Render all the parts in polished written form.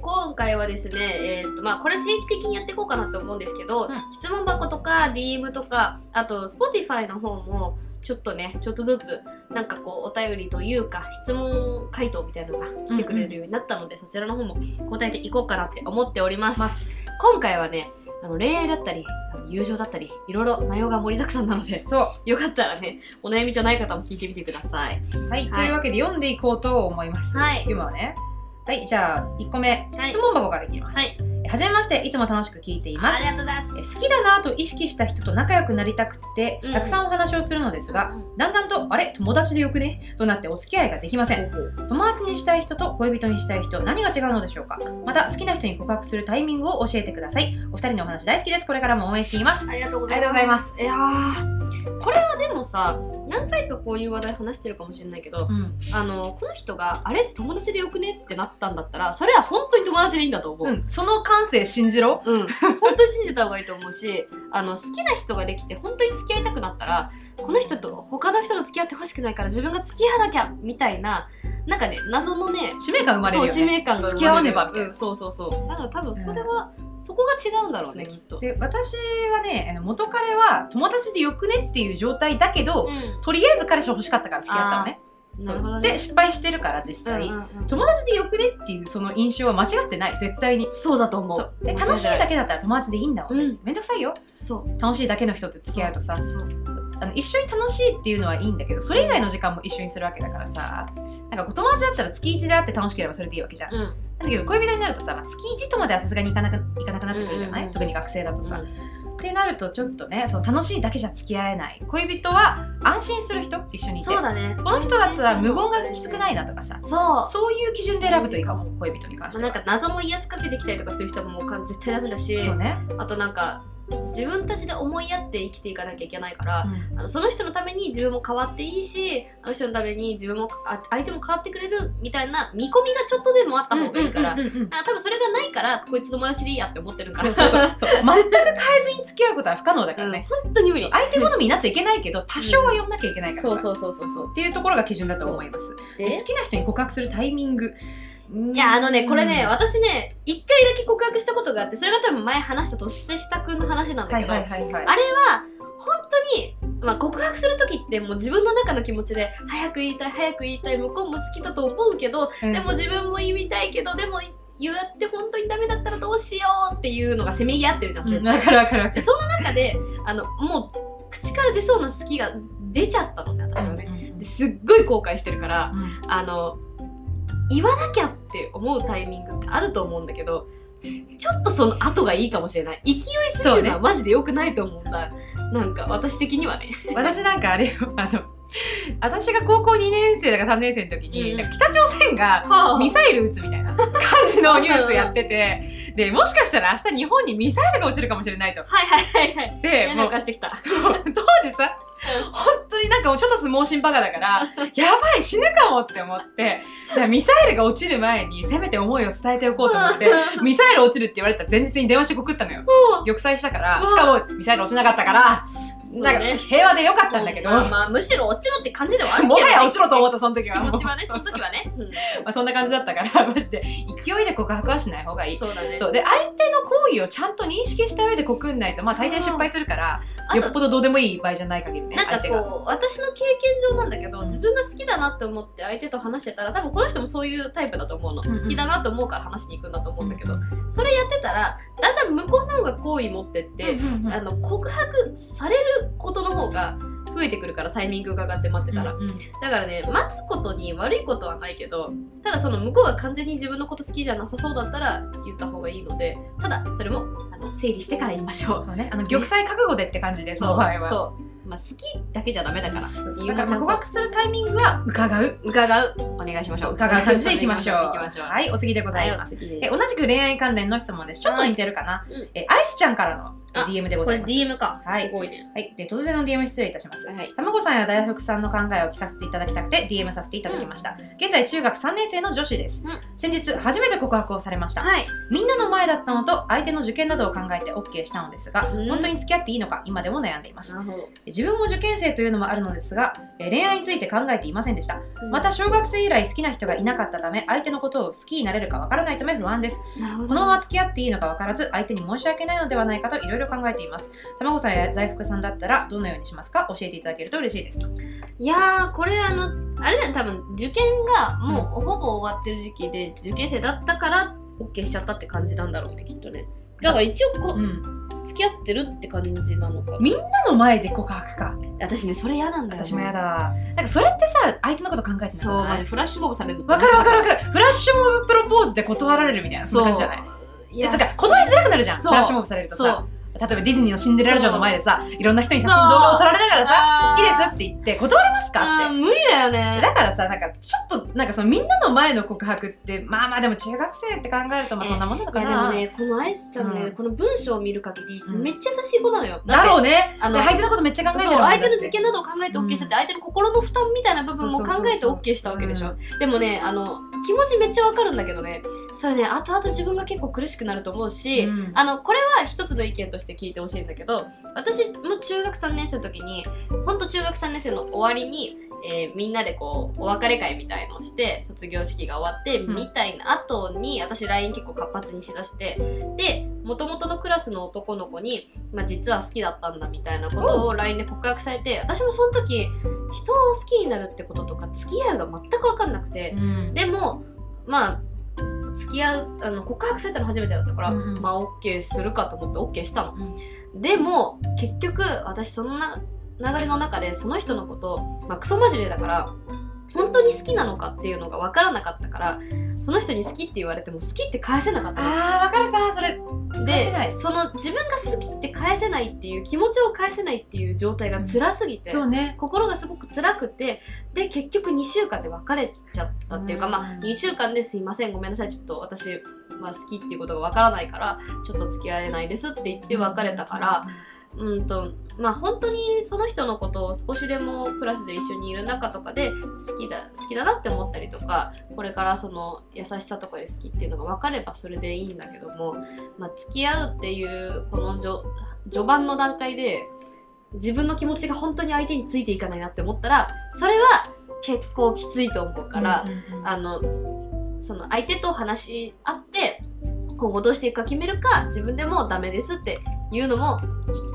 今回はですね、これ定期的にやっていこうかなと思うんですけど、質問箱とか DM とか、あと Spotify の方もちょっとね、ちょっとずつなんかこうお便りというか質問回答みたいなのが来てくれるようになったので、そちらの方も答えていこうかなって思っております。今回はね、恋愛だったり友情だったりいろいろ内容が盛りだくさんなので、そうよかったらね、お悩みじゃない方も聞いてみてください。はい、というわけで読んでいこうと思います。はい、今はね、はい、じゃあ1個目、質問箱からいきます。はい、はじめまして、いつも楽しく聞いています。ありがとうございます。好きだなと意識した人と仲良くなりたくて、たくさんお話をするのですが、だんだんとあれ友達でよくねとなってお付き合いができません。友達にしたい人と恋人にしたい人、何が違うのでしょうか。また好きな人に告白するタイミングを教えてください。お二人のお話大好きです。これからも応援しています。ありがとうございます。ありがとうございます。いやー、これはでもさ、何回とこういう話題話してるかもしれないけど、この人があれ友達でよくねってなったんだったら、それは本当に友達でいいんだと思う、その感性信じろ、本当に信じた方がいいと思うし、好きな人ができて本当に付き合いたくなったら、この人と他の人と付き合ってほしくないから自分が付き合わなきゃみたいな、なんかね、謎のね使命感生まれるよね。そう、使命感が生まれる。付き合わねばみたいな、そうそうそう。だから多分それは、そこが違うんだろうね、きっと。で、私はね、元彼は友達でよくねっていう状態だけど、とりあえず彼氏欲しかったから付き合ったのね。なるほどね。で失敗してるから、実際友達でよくねっていうその印象は間違ってない、絶対に。そうだと思う。で、楽しいだけだったら友達でいいんだもんね。めんどくさいよ、楽しいだけの人と付き合うとさ。一緒に楽しいっていうのはいいんだけど、それ以外の時間も一緒にするわけだからさ、なんか友達だったら月1で会って楽しければそれでいいわけじゃん。だけど恋人になるとさ、月1とまではさすがにいかなくなってくるじゃない、特に学生だとさ。ってなるとちょっとね、そう楽しいだけじゃ付き合えない。恋人は安心する人、一緒にいて、そうだね、この人だったら無言がきつくないなとかさ、そういう基準で選ぶといいかも、恋人に関しては。なんか謎も威圧かけてきたりとかする人ももう絶対ダメだし、あとなんか自分たちで思いやって生きていかなきゃいけないから、その人のために自分も変わっていいし、あの人のために自分も相手も変わってくれるみたいな見込みがちょっとでもあった方がいいから、多分それがないから、こいつ友達でいいやって思ってるから。全く変えずに付き合うことは不可能だからね、本当に無理。相手好みになっちゃいけないけど、多少は呼んなきゃいけないから、そうっていうところが基準だと思います。好きな人に告白するタイミング、いや、これね、私ね、一回だけ告白したことがあって、それが多分前話した年下くんの話なんだけど、あれは本当に、告白する時ってもう自分の中の気持ちで早く言いたい、向こうも好きだと思うけど、でも自分も言いたいけど、でも言って本当にダメだったらどうしようっていうのがせめぎ合ってるじゃん、絶対。その中でもう口から出そうな好きが出ちゃったのね、私はね。ですっごい後悔してるから、言わなきゃって思うタイミングってあると思うんだけど、ちょっとその後がいいかもしれない。勢いすぎるのはマジで良くないと思うんだ、なんか私的にはね。私なんかあれよ、私が高校2年生だか3年生の時に、北朝鮮がミサイル撃つみたいな感じのニュースやってて、でもしかしたら明日日本にミサイルが落ちるかもしれないと。でもう当時さ、本当になんかもうちょっと相撲心バカだからやばい死ぬかもって思って、じゃあミサイルが落ちる前にせめて思いを伝えておこうと思って、ミサイル落ちるって言われた前日に電話して告ったのよ。玉砕したから、しかもミサイル落ちなかったからなんか平和でよかったんだけど、むしろ落ちろって感じではあるけど、もはや落ちろと思った、その時は。気持ちはね、その時はね。そんな感じだったから、マジで勢いで告白はしない方がいい。そうだね。そうで、相手の行為をちゃんと認識した上で告んないと、大抵失敗するから、よっぽどどうでもいい場合じゃない限りね。なんかこう、私の経験上なんだけど、自分が好きだなって思って相手と話してたら、多分この人もそういうタイプだと思うの。好きだなと思うから話しに行くんだと思うんだけど、それやってたら、だんだん向こうの方が好意持ってって、告白されることの方が増えてくるから、タイミングが上がって待ってたら、だからね、待つことに悪いことはないけど、ただその向こうが完全に自分のこと好きじゃなさそうだったら言った方がいいので、ただそれも整理してから言いましょう。そうね、玉砕覚悟でって感じで、その場合は。そう、好きだけじゃダメだから、告白するタイミングは伺うお願いしましょう。伺う感じでいきましょう。はい、お次でございます。同じく恋愛関連の質問です。ちょっと似てるかな。アイスちゃんからのDM でございます。これ DM か。はい。すごいね。はい。で、突然の DM 失礼いたします。たまごさんや大福さんの考えを聞かせていただきたくて DM させていただきました。現在中学3年生の女子です。先日初めて告白をされました。みんなの前だったのと相手の受験などを考えて OK したのですが、本当に付き合っていいのか今でも悩んでいます。自分も受験生というのもあるのですが、恋愛について考えていませんでした。また小学生以来好きな人がいなかったため、相手のことを好きになれるかわからないため不安です。このまま付き合っていいのかわからず、相手に申し訳ないのではないかといろいろ考えています。たまごさんや財福さんだったらどのようにしますか？教えていただけると嬉しいですと。いやー、これあれだね、多分受験がもうほぼ終わってる時期で、受験生だったから OK しちゃったって感じなんだろうね、きっとね。だから一応付き合ってるって感じなのか。みんなの前で告白か。私ね、それ嫌なんだよ、ね、私も嫌だ。なんかそれってさ、相手のこと考えてない。そう、マジフラッシュモブされる。わかる。フラッシュモブプロポーズで断られるみたいな、そんな感じじゃない。いや、断りづらくなるじゃん、フラッシュモブされるとさ。例えばディズニーのシンデレラ城の前でさ、いろんな人に写真動画を撮られながらさ、好きですって言って断れますかって。無理だよね。だからさ、なんかちょっとなんかそのみんなの前の告白って、まあまあでも中学生って考えるとまあそんなもんだからな。でもね、このアイスちゃんのね、この文章を見る限りめっちゃ優しい子なのよ。だろうね。相手のことめっちゃ考えてる。そう、相手の受験などを考えて OK したって、相手の心の負担みたいな部分も考えて OK したわけでしょ。でもね、気持ちめっちゃわかるんだけどね、それね、後々自分が結構苦しくなると思うし、これは一つの意見として聞いてほしいんだけど、私も中学3年生の時に、ほんと中学3年生の終わりに、みんなでこうお別れ会みたいのをして、卒業式が終わって、みたいな後に私 LINE 結構活発にしだして、で元々のクラスの男の子に、実は好きだったんだみたいなことを LINE で告白されて、私もその時人を好きになるってこととか付き合いが全く分かんなくて、でも付き合う告白されたの初めてだったから、OK するかと思って OK したの。でも結局私その流れの中でその人のことを、クソ真面目だから本当に好きなのかっていうのが分からなかったから、その人に好きって言われても好きって返せなかった。あー、分かるさ、それ。で、その自分が好きって返せないっていう、気持ちを返せないっていう状態が辛すぎて、心がすごく辛くて、で結局2週間で別れちゃったっていうか、2週間ですいません、ごめんなさい、ちょっと私、好きっていうことが分からないからちょっと付き合えないですって言って別れたから、本当にその人のことを少しでもクラスで一緒にいる中とかで好きだなって思ったりとか、これからその優しさとかで好きっていうのが分かればそれでいいんだけども、付き合うっていうこの序盤の段階で自分の気持ちが本当に相手についていかないなって思ったら、それは結構きついと思うから、その相手と話し合って今後どうしていくか決めるか、自分でもダメですっていうのも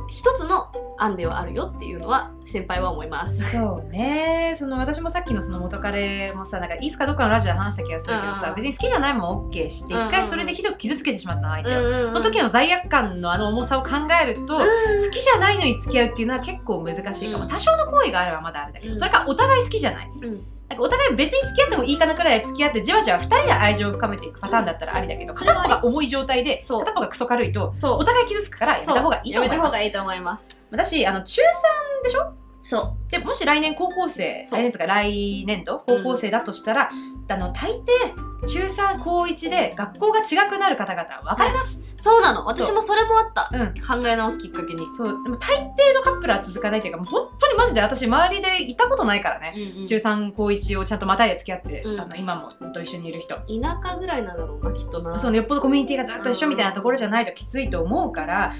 一つの案ではあるよっていうのは先輩は思います。そうね、私もさっきのその元彼もさ、なんかいつかどっかのラジオで話した気がするけどさ、別に好きじゃないもん OK して一回それでひどく傷つけてしまったの、相手を、の時の罪悪感の重さを考えると、好きじゃないのに付き合うっていうのは結構難しいかも。多少の行為があればまだあれだけど、それからお互い好きじゃない、なんかお互い別に付き合ってもいいかなくらい付き合って、じわじわ2人で愛情を深めていくパターンだったらありだけど、片っぽが重い状態で片っぽがクソ軽いとお互い傷つくからやめた方がいいと思います。やめた方がいいと思います。私中3でしょ。そうで、もし来年高校生、来年度高校生だとしたら、大抵中3高1で学校が違くなる方々は分かります。そうなの、私もそれもあった、考え直すきっかけに。そうでも大抵のカップルは続かないというか、もう本当にマジで私周りでいたことないからね、中3高1をちゃんとまたいで付き合って、今もずっと一緒にいる人。田舎ぐらいなのかきっとな。そうね、よっぽどコミュニティがずっと一緒みたいなところじゃないときついと思うから、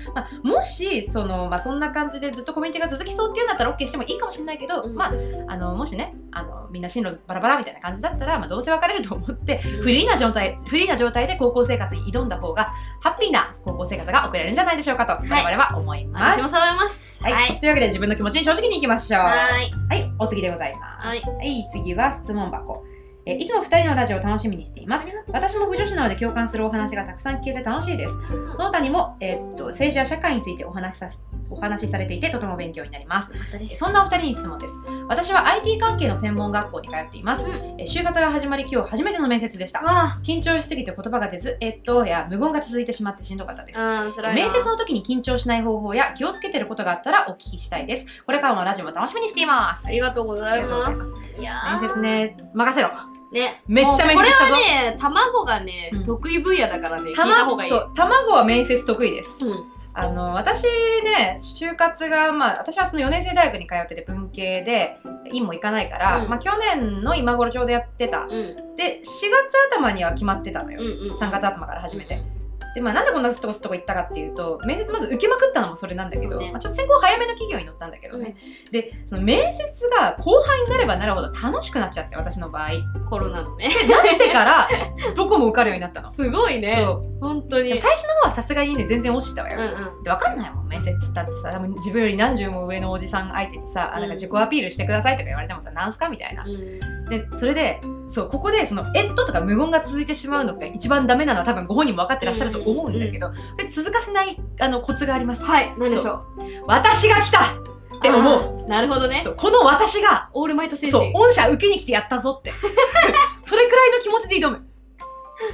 もしそんな感じでずっとコミュニティが続きそうっていうんだったら OK してもいいかもしれないけど、もしね、みんな進路バラバラみたいな感じだったら、どうせ別れると思って、フリーな状態で高校生活に挑んだ方がハッピーな高校生活が送れるんじゃないでしょうかと我々は思います。私もそう思います。というわけで自分の気持ちに正直にいきましょう。はい、お次でございます。次は質問箱。いつも2人のラジオを楽しみにしています。私も腐女子なので共感するお話がたくさん聞いて楽しいです。その他にも、政治や社会についてお話しされていてとても勉強になります。そんなお二人に質問です。私は IT 関係の専門学校に通っています。就活が始まり今日初めての面接でした。緊張しすぎて言葉が出ず、無言が続いてしまってしんどかったです。面接の時に緊張しない方法や気をつけてることがあったらお聞きしたいです。これからもラジオも楽しみにしています。ありがとうございます。面接ね、任せろ。ね、めっちゃ面接したぞ。これはね、卵がね、得意分野だからね、聞いた方がいい。卵は面接得意です。私ね、就活が、私はその4年生大学に通ってて文系で院も行かないから、去年の今頃ちょうどやってた。で4月頭には決まってたのよ、3月頭から始めて。で、まあ、なんでこんなとこ行ったかっていうと、面接まず受けまくったのもそれなんだけど、ね、まあ、ちょっと先行早めの企業に乗ったんだけどね、うん、でその面接が後輩になればなるほど楽しくなっちゃって、私の場合コロナのねでなってからどこも受かるようになったのすごいね、そう本当に最初の方はさすがにね全然落ちたわよ、うんうん、で分かんないもん、面接だってさ、自分より何十も上のおじさん相手にさ、うん、なんか自己アピールしてくださいとか言われてもさ、なんすかみたいな、うん、でそれでそうここでそのとか無言が続いてしまうのが一番ダメなのは多分ご本人も分かってらっしゃると思うんだけど、これ続かせないコツがあります。はい、何でしょう。私が来たって思う。なるほどね。そう、この私がオールマイト精神、そう、御社受けに来てやったぞってそれくらいの気持ちで挑む。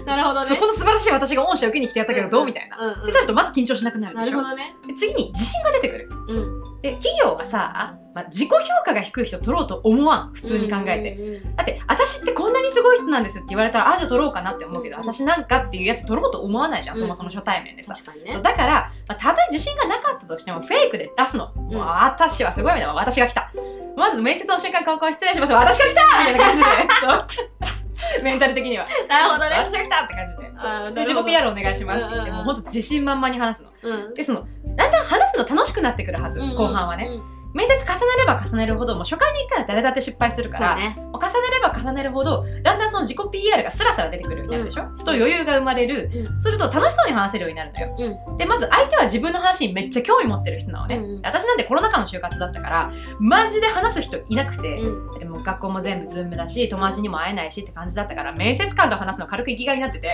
なるほどね。そう、この素晴らしい私が御社受けに来てやったけどどうみたいな、うんうんうんうん、ってなるとまず緊張しなくなるでしょ。なるほどね。で次に自信が出てくる、うん、で企業がさ、まあ、自己評価が低い人取ろうと思わん、普通に考えて、うんうんうん、だって私ってこんなにすごい人なんですって言われたら、あ、じゃあ取ろうかなって思うけど、私なんかっていうやつ取ろうと思わないじゃん、そもそも初対面でさ、うん、確かにね。そうだから、まあ、たとえ自信がなかったとしてもフェイクで出すの、うん、もう私はすごいみたいな、私が来た、まず面接の瞬間顔失礼します、私が来たみたいな感じでメンタル的にはなるほどね、私が来たって感じで、あ、で自己 PR お願いしますって言って、もうほんと自信満々に話すの、うん、でそのだんだん話すの楽しくなってくるはず、うん、後半はね、うん、面接重ねれば重ねるほど、もう初回に1回は誰だって失敗するから、ね、もう重ねれば重ねるほどだんだんその自己 PR がスラスラ出てくるようになるでしょ、うん、すると余裕が生まれる、うん、すると楽しそうに話せるようになるのよ、うん、でまず相手は自分の話にめっちゃ興味持ってる人なのね、うん、私なんてコロナ禍の就活だったからマジで話す人いなくて、うん、でも学校も全部 Zoom だし友達にも会えないしって感じだったから、面接官と話すの軽く生きがいになってて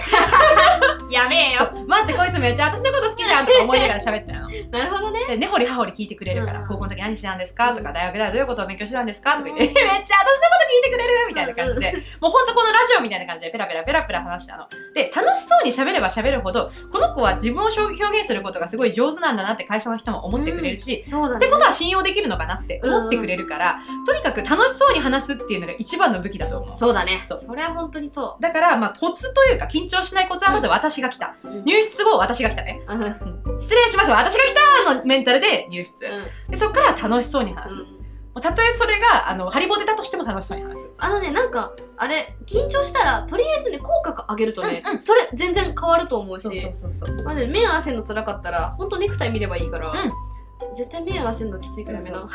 やべえよ、待ってこいつめっちゃ私のこと好きじゃんとか思いながら喋ってたのなるほどね。で根掘り葉掘り聞いてくれるから、うん、高校の時何してなんですかとか、大学ではどういうことを勉強してたんですかとか言って、めっちゃ私のこと聞いてくれるみたいな感じで、もうほんとこのラジオみたいな感じでペラペラペラペラ話したので、楽しそうに喋れば喋るほどこの子は自分を表現することがすごい上手なんだなって会社の人も思ってくれるし、うん、そうだね、ってことは信用できるのかなって思ってくれるから、うん、とにかく楽しそうに話すっていうのが一番の武器だと思う。そうだね。 それは本当にそう。だから、まあ、コツというか緊張しないコツはまず私が来た、うん、入室後私が来たね、うん、失礼します、私が来たのメンタルで入室、うん、でそっから楽しそうに話す、うん、たとえそれがハリボテだとしても楽しそうに話す。ね、なんかあれ緊張したらとりあえずね口角上げるとね、うんうん、それ全然変わると思うし、そう、まあね、目合わせるの辛かったらほんとネクタイ見ればいいから、うん、絶対目合わせるのきついからやめな。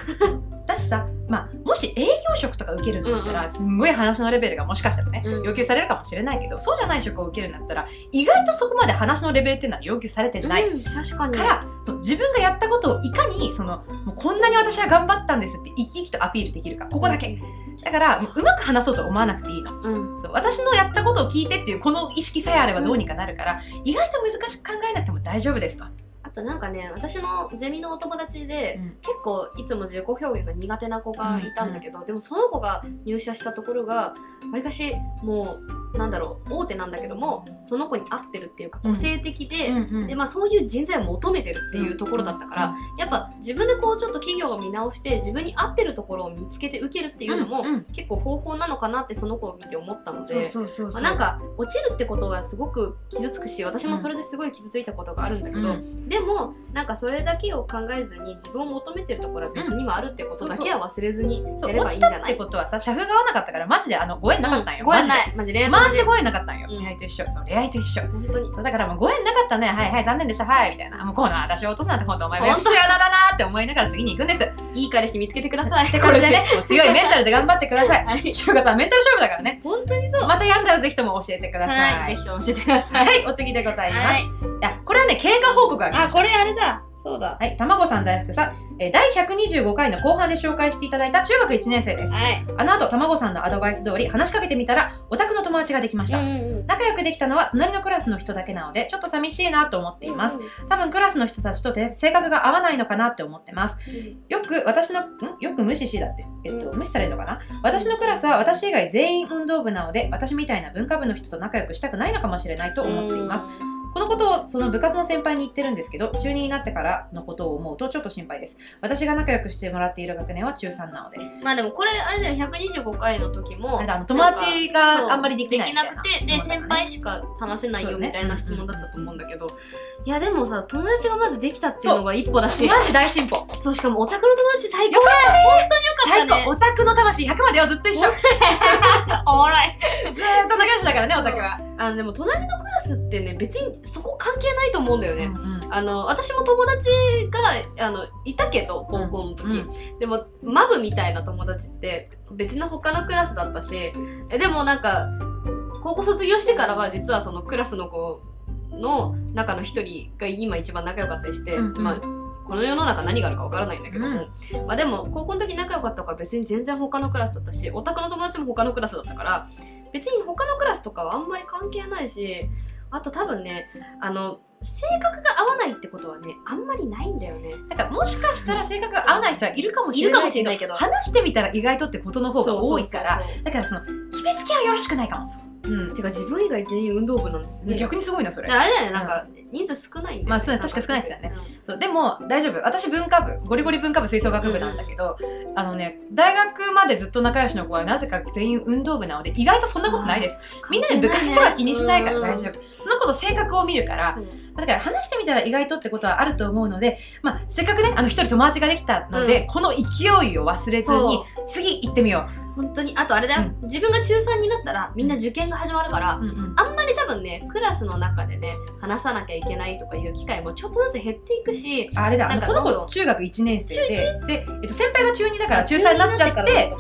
だしさ、まあ、もし営業職とか受けるんだったら、うんうん、すんごい話のレベルがもしかしたらね、うん、要求されるかもしれないけど、そうじゃない職を受けるんだったら意外とそこまで話のレベルっていうのは要求されてない、うん、確かに。からそう自分がやったことをいかにもうこんなに私は頑張ったんですって生き生きとアピールできるか、ここだけだからうまく話そうと思わなくていいの、うん、そう私のやったことを聞いてっていうこの意識さえあればどうにかなるから、うん、意外と難しく考えなくても大丈夫ですと。なんかね、私のゼミのお友達で、うん、結構いつも自己表現が苦手な子がいたんだけど、うんうん、でもその子が入社したところがわりかしもうなんだろう大手なんだけども、その子に合ってるっていうか個性的 で、うんうんうん、でまあ、そういう人材を求めてるっていうところだったから、うんうん、やっぱ自分でこうちょっと企業を見直して自分に合ってるところを見つけて受けるっていうのも、うんうん、結構方法なのかなってその子を見て思ったので、なんか落ちるってことがすごく傷つくし、私もそれですごい傷ついたことがあるんだけど、うんうん、でもなんかそれだけを考えずに自分を求めてるところは別にはあるってことだけは忘れずにやればいいんじゃない、うん、そうそうそう、落ちたってことはさ、社風が合わなかったからマジでご縁なかったんよ、うん、ご縁ない、マジでご縁なかったんよ、うん、恋愛と一緒、そう恋愛と一緒、本当にそうだからもうご縁なかったね、はいはい残念でした、はいみたいな、もうこうな私を落とすなんて本当お前は不幸だなって思いながら次に行くんです。いい彼氏見つけてくださいってこれでね強いメンタルで頑張ってください、はい、就活はメンタル勝負だからね、本当にそう。また病んだらぜひとも教えてください、はい、ぜひ教えてください、はい、お次でございます、はい、いやこれはね経過報告がありました。あ、これあれだ、そうだ、はい、たまごさん大福さん、第125回の後半で紹介していただいた中学1年生です、はい、あの後たまごさんのアドバイス通り話しかけてみたらオタクの友達ができました、うんうん、仲良くできたのは隣のクラスの人だけなのでちょっと寂しいなと思っています、うんうん、多分クラスの人たちと性格が合わないのかなって思ってます、うん、よく無視しだって、無視されるのかな、私のクラスは私以外全員運動部なので私みたいな文化部の人と仲良くしたくないのかもしれないと思っています、うん、このことをその部活の先輩に言ってるんですけど、中2になってからのことを思うとちょっと心配です。私が仲良くしてもらっている学年は中3なので、まあでもこれあれだよ、125回の時も友達があんまりできないみたいな、できなくて、で先輩しか話せないよみたいな質問だったと思うんだけど、ね、いやでもさ友達がまずできたっていうのが一歩だし、マジ大進歩。そう、しかもオタクの友達最高だよ、本当によかったね、最高、オタクの魂100まではずっと一緒おもろいずーっと仲良しだからね、オタクは。でも隣のクラスってね、別にそこ関係ないと思うんだよね。うんうん、私も友達がいたけど、高校の時、うんうん、でもマブみたいな友達って別の他のクラスだったし、でもなんか高校卒業してからは実はそのクラスの子の中の一人が今一番仲良かったりして、うんうん、まあこの世の中何があるかわからないんだけども、うん、まあでも高校の時仲良かったから別に全然他のクラスだったし、オタクの友達も他のクラスだったから別に他のクラスとかはあんまり関係ないし、あと多分ね、性格が合わないってことはね、あんまりないんだよね。だからもしかしたら性格が合わない人はいるかもしれないけど、話してみたら意外とってことの方が多いから、だからその決めつけはよろしくないかも。うん、てか自分以外全員運動部なんですね。逆にすごいなそれ。あれだよね、なんか人数少ないんだよね。まあそう確か少ないですよね。うん、そうでも大丈夫。私文化部、ゴリゴリ文化部吹奏楽部なんだけど、うん、大学までずっと仲良しの子はなぜか全員運動部なので、意外とそんなことないです。みんなで部活とか気にしないから大丈夫。その子の性格を見るから。だから話してみたら意外とってことはあると思うので、まあせっかくね一人友達ができたので、うん、この勢いを忘れずに次行ってみよう。本当に、あとあれだよ、うん、自分が中3になったらみんな受験が始まるから、うんうん、あんまり多分ねクラスの中でね話さなきゃいけないとかいう機会もちょっとずつ減っていくし、あれだ、なんかこの子中学1年生 で、先輩が中2だから中3になっちゃって、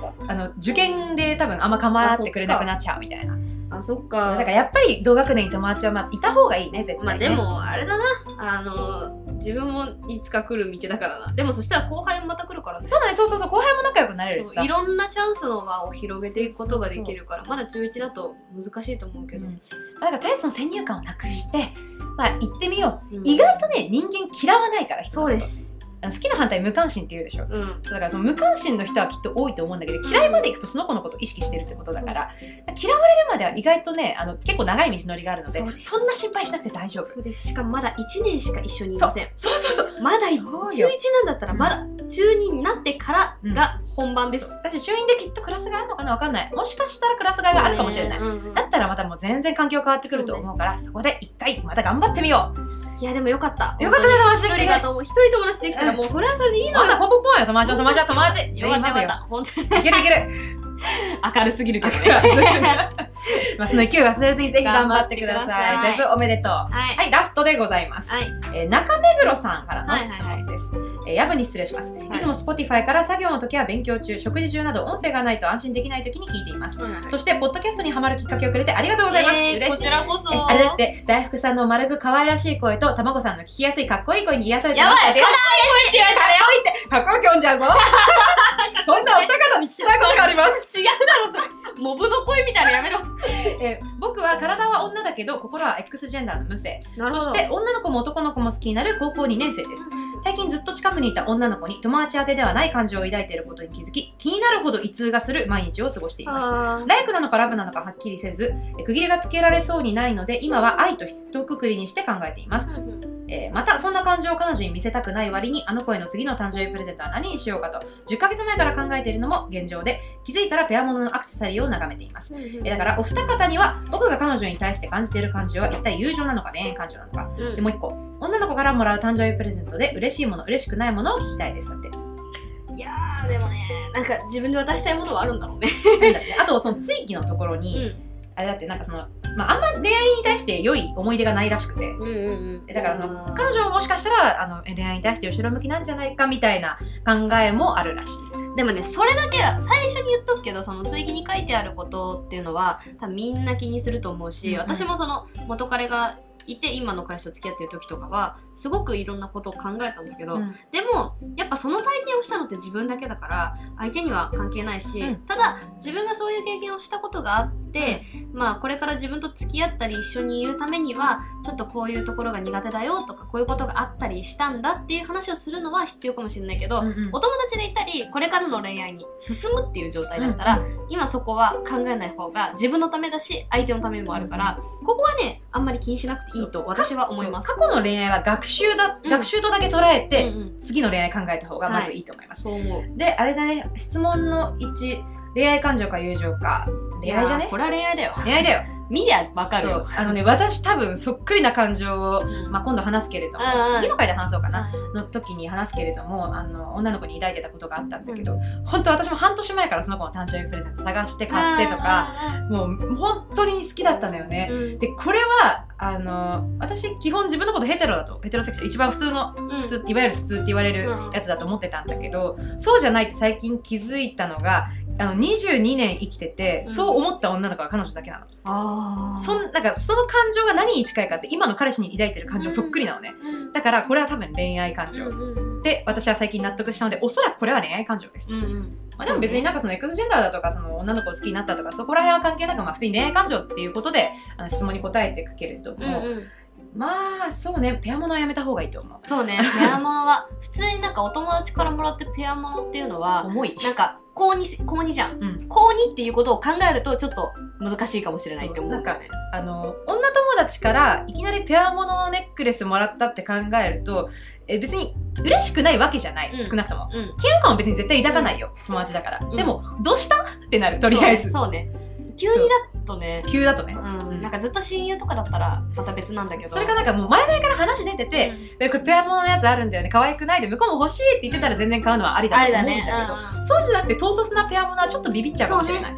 受験で多分あんま構ってくれなくなっちゃうみたいな。あ、そっか。だからやっぱり同学年に友達はまあいた方がいいね、絶対ね。まあでもあれだな、自分もいつか来る道だからな。でもそしたら後輩もまた来るからね。そうだね、そうそうそう、後輩も仲良くなれるしさ、いろんなチャンスの輪を広げていくことができるから、まだ中1だと難しいと思うけど、うん、だからとりあえずその先入観をなくして、まあ、行ってみよう、うん、意外とね人間嫌わないから人のこと。そうです。好きの反対無関心って言うでしょ、うん、だからその無関心の人はきっと多いと思うんだけど、嫌いまでいくとその子のことを意識してるってことだから、うん、嫌われるまでは意外とね結構長い道のりがあるので、 そんな心配しなくて大丈夫。そうです。しかもまだ1年しか一緒にいません。そうそうそうそう、まだ中1なんだったらまだ中2になってからが本番です、うんうん、私中2できっとクラス替えあるのかな、わかんない、もしかしたらクラス替えがあるかもしれない、ね、うんうん、だったらまたもう全然環境変わってくると思うから、 そこで一回また頑張ってみよう。いやでもよかった。よかったね、友達できてね。一人友達できたらもうそれはそれでいいのよ。あんなポンポンポンよ、友達は友達は友達。よかったよかった。いけるいける。明るすぎるけどね。まあその勢い忘れずにぜひ頑張ってください。とりあえずおめでとう。はい、ラストでございます。中目黒さんからの質問です。夜分に失礼します。いつも Spotify から作業の時や勉強中、食事中など音声がないと安心できない時に聞いています。そしてポッドキャストにハマるきっかけをくれてありがとうございます。嬉しい。こちらこそ。あれだって大福さんの丸く可愛らしい声とたまごさんの聞きやすいかっこいい声に癒されてます。やばい、かっこいいって言われたよ。かっこよく読んじゃうぞ。そんなお二方に聞きたいことがあります。違うだろそれ。モブの声みたいなやめろ。僕は体は女だけど心は X ジェンダーの無性。そして女の子も男の子も好きになる高校2年生です。最近ずっと近くにいた女の子に友達宛てではない感情を抱いていることに気づき、気になるほど胃痛がする毎日を過ごしています。ライクなのかラブなのかはっきりせず、区切りがつけられそうにないので今は愛と一括りにして考えています。またそんな感情を彼女に見せたくない割に、あの子への次の誕生日プレゼントは何にしようかと10ヶ月前から考えているのも現状で、気づいたらペアモノのアクセサリーを眺めています。だからお二方には僕が彼女に対して感じている感情は一体友情なのか恋愛感情なのか、でもう一個、女の子からもらう誕生日プレゼントで嬉しいもの嬉しくないものを聞きたいです。だっていやーでもね、なんか自分で渡したいものはあるんだろうね。あとその追記のところに、あれだってなんかその、まあ、あんま恋愛に対して良い思い出がないらしくて、だからその彼女ももしかしたら恋愛に対して後ろ向きなんじゃないかみたいな考えもあるらしい。でもね、それだけは最初に言っとくけど、その追記に書いてあることっていうのは多分みんな気にすると思うし、私もその元彼がいて今の彼氏と付き合ってる時とかはすごくいろんなことを考えたんだけど、でもやっぱその体験をしたのって自分だけだから相手には関係ないし、ただ自分がそういう経験をしたことがあって、まあこれから自分と付き合ったり一緒にいるためにはちょっとこういうところが苦手だよとか、こういうことがあったりしたんだっていう話をするのは必要かもしれないけど、お友達でいたりこれからの恋愛に進むっていう状態だったら、今そこは考えない方が自分のためだし相手のためもあるから、ここはねあんまり気にしなくていいと私は思います。過去の恋愛は学習とだけ捉えて、次の恋愛考えた方がまずいいと思います。そう思う。であれだね、質問の1、恋愛感情か友情か。恋愛じゃね、これは恋愛だよ。恋愛だよ。見りゃ分かるよ。あのね、私多分そっくりな感情を、まあ、今度話すけれども、次の回で話そうかな、の時に話すけれども、あの女の子に抱いてたことがあったんだけど、本当私も半年前からその子の誕生日プレゼント探して買ってとか、もう本当に好きだったのよね。でこれはあの私基本自分のことヘテロセクシュアル一番普通の、いわゆる普通って言われるやつだと思ってたんだけど、そうじゃないって最近気づいたのが、あの22年生きてて、そう思った女の子は彼女だけなの。なんかその感情が何に近いかって、今の彼氏に抱いてる感情そっくりなのね。だからこれは多分恋愛感情、で私は最近納得したので、おそらくこれは恋愛感情です。でも別になんかそのエクスジェンダーだとか、その女の子を好きになったとか、そこら辺は関係なく、まあ普通に恋愛感情っていうことであの質問に答えてくけれども、まあそうね、ペアモノはやめた方がいいと思う。そうね、ペアモノは普通になんかお友達からもらってペアモノっていうのは重い。なんか高2じゃん、高2っていうことを考えるとちょっと難しいかもしれないって思う。なんかあの女友達からいきなりペアモノのネックレスもらったって考えると、別に嬉しくないわけじゃない、少なくとも、嫌悪感は別に絶対抱かないよ、友達だから、でもどうしたってなる。とりあえずそうね、急にだとね、なんかずっと親友とかだったらまた別なんだけど、それかなんかもう前々から話出てて、これペアモノのやつあるんだよね、可愛くないで、向こうも欲しいって言ってたら全然買うのはありだと思うんだけど、そうじゃなくて唐突なペアモノはちょっとビビっちゃうかもしれない。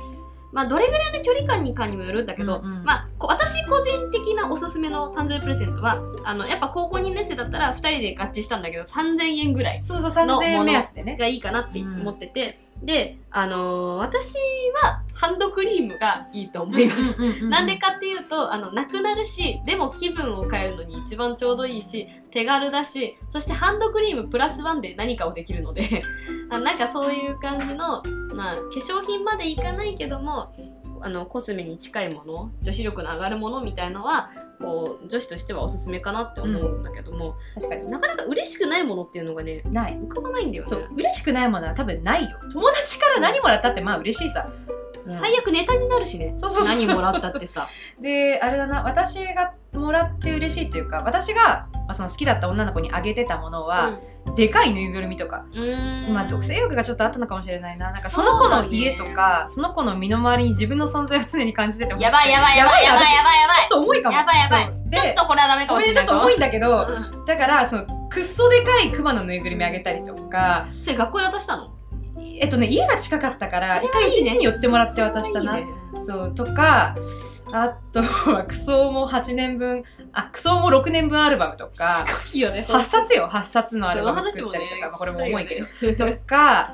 まあどれぐらいの距離感にかにもよるんだけど、まあ私個人的なおすすめの誕生日プレゼントは、あのやっぱ高校2年生だったら2人で合致したんだけど、3000円ぐらいのものがいいかなって思ってて、で、私はハンドクリームがいいと思います。なんでかっていうと、なくなるし、でも気分を変えるのに一番ちょうどいいし、手軽だし、そしてハンドクリームプラスワンで何かをできるのでなんかそういう感じの、まあ、化粧品までいかないけども、コスメに近いもの、女子力の上がるものみたいのはこう女子としてはおすすめかなって思うんだけども、確かになかなか嬉しくないものっていうのがね、浮かばないんだよね。そう、嬉しくないものは多分ないよ。友達から何もらったってまあ嬉しいさ、最悪ネタになるしね、何もらったってさ。であれだな、私がもらって嬉しいというか、私がその好きだった女の子にあげてたものは、でかいぬいぐるみとか、まあ独占欲がちょっとあったのかもしれないな。なんかその子の家とか、その子の身の回りに自分の存在を常に感じてて、やばいやばいやばいやばいやばいやばい、ちょっと重いかも、やばいやばい、ちょっとこれはダメかもしれない、ちょっと重いんだけど、だからそのくっそでかいクマのぬいぐるみあげたりとか。それ学校で渡したの？家が近かったから一回うちに寄ってもらって渡したな。そうとか、あとはクソも8年分、クソも6年分アルバムとか、すごいよね、8冊よ、8冊のアルバム作ったりとか、これも重いけどとか、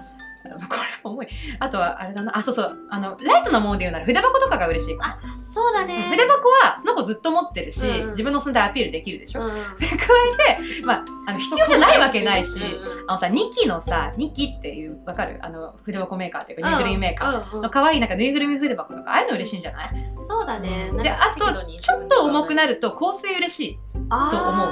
これ重い。あとはあれだな、そうそう、ライトなもので言うなら筆箱とかが嬉しいかな。そうだね、筆箱はその子ずっと持ってるし、自分の存在アピールできるでしょ。加えて、まあ必要じゃないわけないし、さ、ニキのさ、ニキっていう、わかる、筆箱メーカーっていうか、ぬいぐるみメーカーの可愛いなんかぬいぐるみ筆箱とか、ああいうの嬉しいんじゃない？そうだね。であとちょっと重くなると香水嬉しいと思う。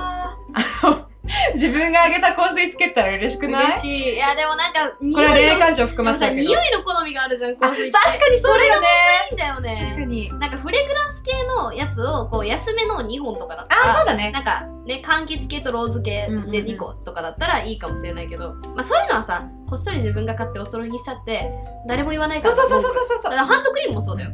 自分があげた香水つけたら嬉しくない？嬉しい。いやでもなんかこれは恋愛感情含まっちゃうけど、匂いの好みがあるじゃん、香水って。確かにそうだよね。それがもういいんだよね。確かに。なんかフレグランス系のやつをこう安めの2本とかだったら、そうだね。なんかね、柑橘系とローズ系で2個とかだったらいいかもしれないけど、まあそういうのはさ、こっそり自分が買ってお揃いにしちゃって誰も言わないから。そう。ハンドクリームもそうだよ。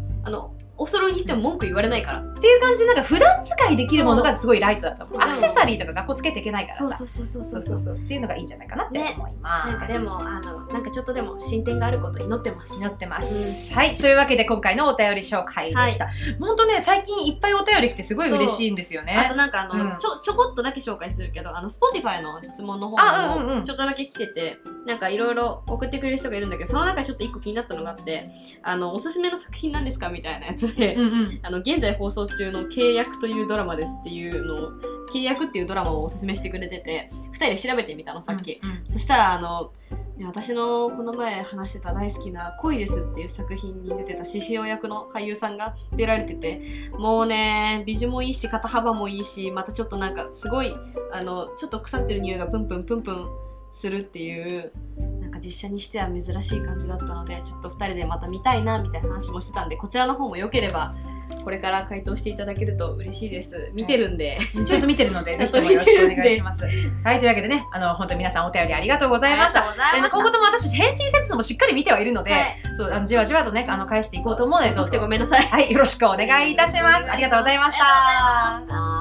お揃いにしても文句言われないからっていう感じで、なんか普段使いできるものがすごいライトだったもん。アクセサリーとか学校つけていけないからさ、そうっていうのがいいんじゃないかなって思います。なんかでもなんかちょっとでも進展があること祈ってます。祈ってます。はい、というわけで今回のお便り紹介でした。本当ね、最近いっぱいお便り来てすごい嬉しいんですよね。あとなんかちょこっとだけ紹介するけど、Spotify の質問の方もちょっとだけ来てて、なんかいろいろ送ってくれる人がいるんだけど、その中でちょっと一個気になったのがあって、おすすめの作品なんですかみたいなやつ。現在放送中の「契約」というドラマですっていうのを「契約」っていうドラマをおすすめしてくれてて、2人で調べてみたのさっき。そしたら私のこの前話してた大好きな「恋です」っていう作品に出てた獅子王役の俳優さんが出られてて、もうね、美女もいいし肩幅もいいし、またちょっとなんかすごいちょっと腐ってる匂いがプンプンプンプンするっていう。実写にしては珍しい感じだったので、ちょっと2人でまた見たいなみたいな話もしてたんで、こちらの方も良ければこれから回答していただけると嬉しいです。見てるんで、ちゃんと見てるので、ぜひともよろしくお願いします。はい、というわけでね、本当に皆さんお便りありがとうございました。今後とも私返信説もしっかり見てはいるので、そうじわじわとね返していこうと思うので、そう来てごめんなさい。はい、よろしくお願いいたします。ありがとうございました。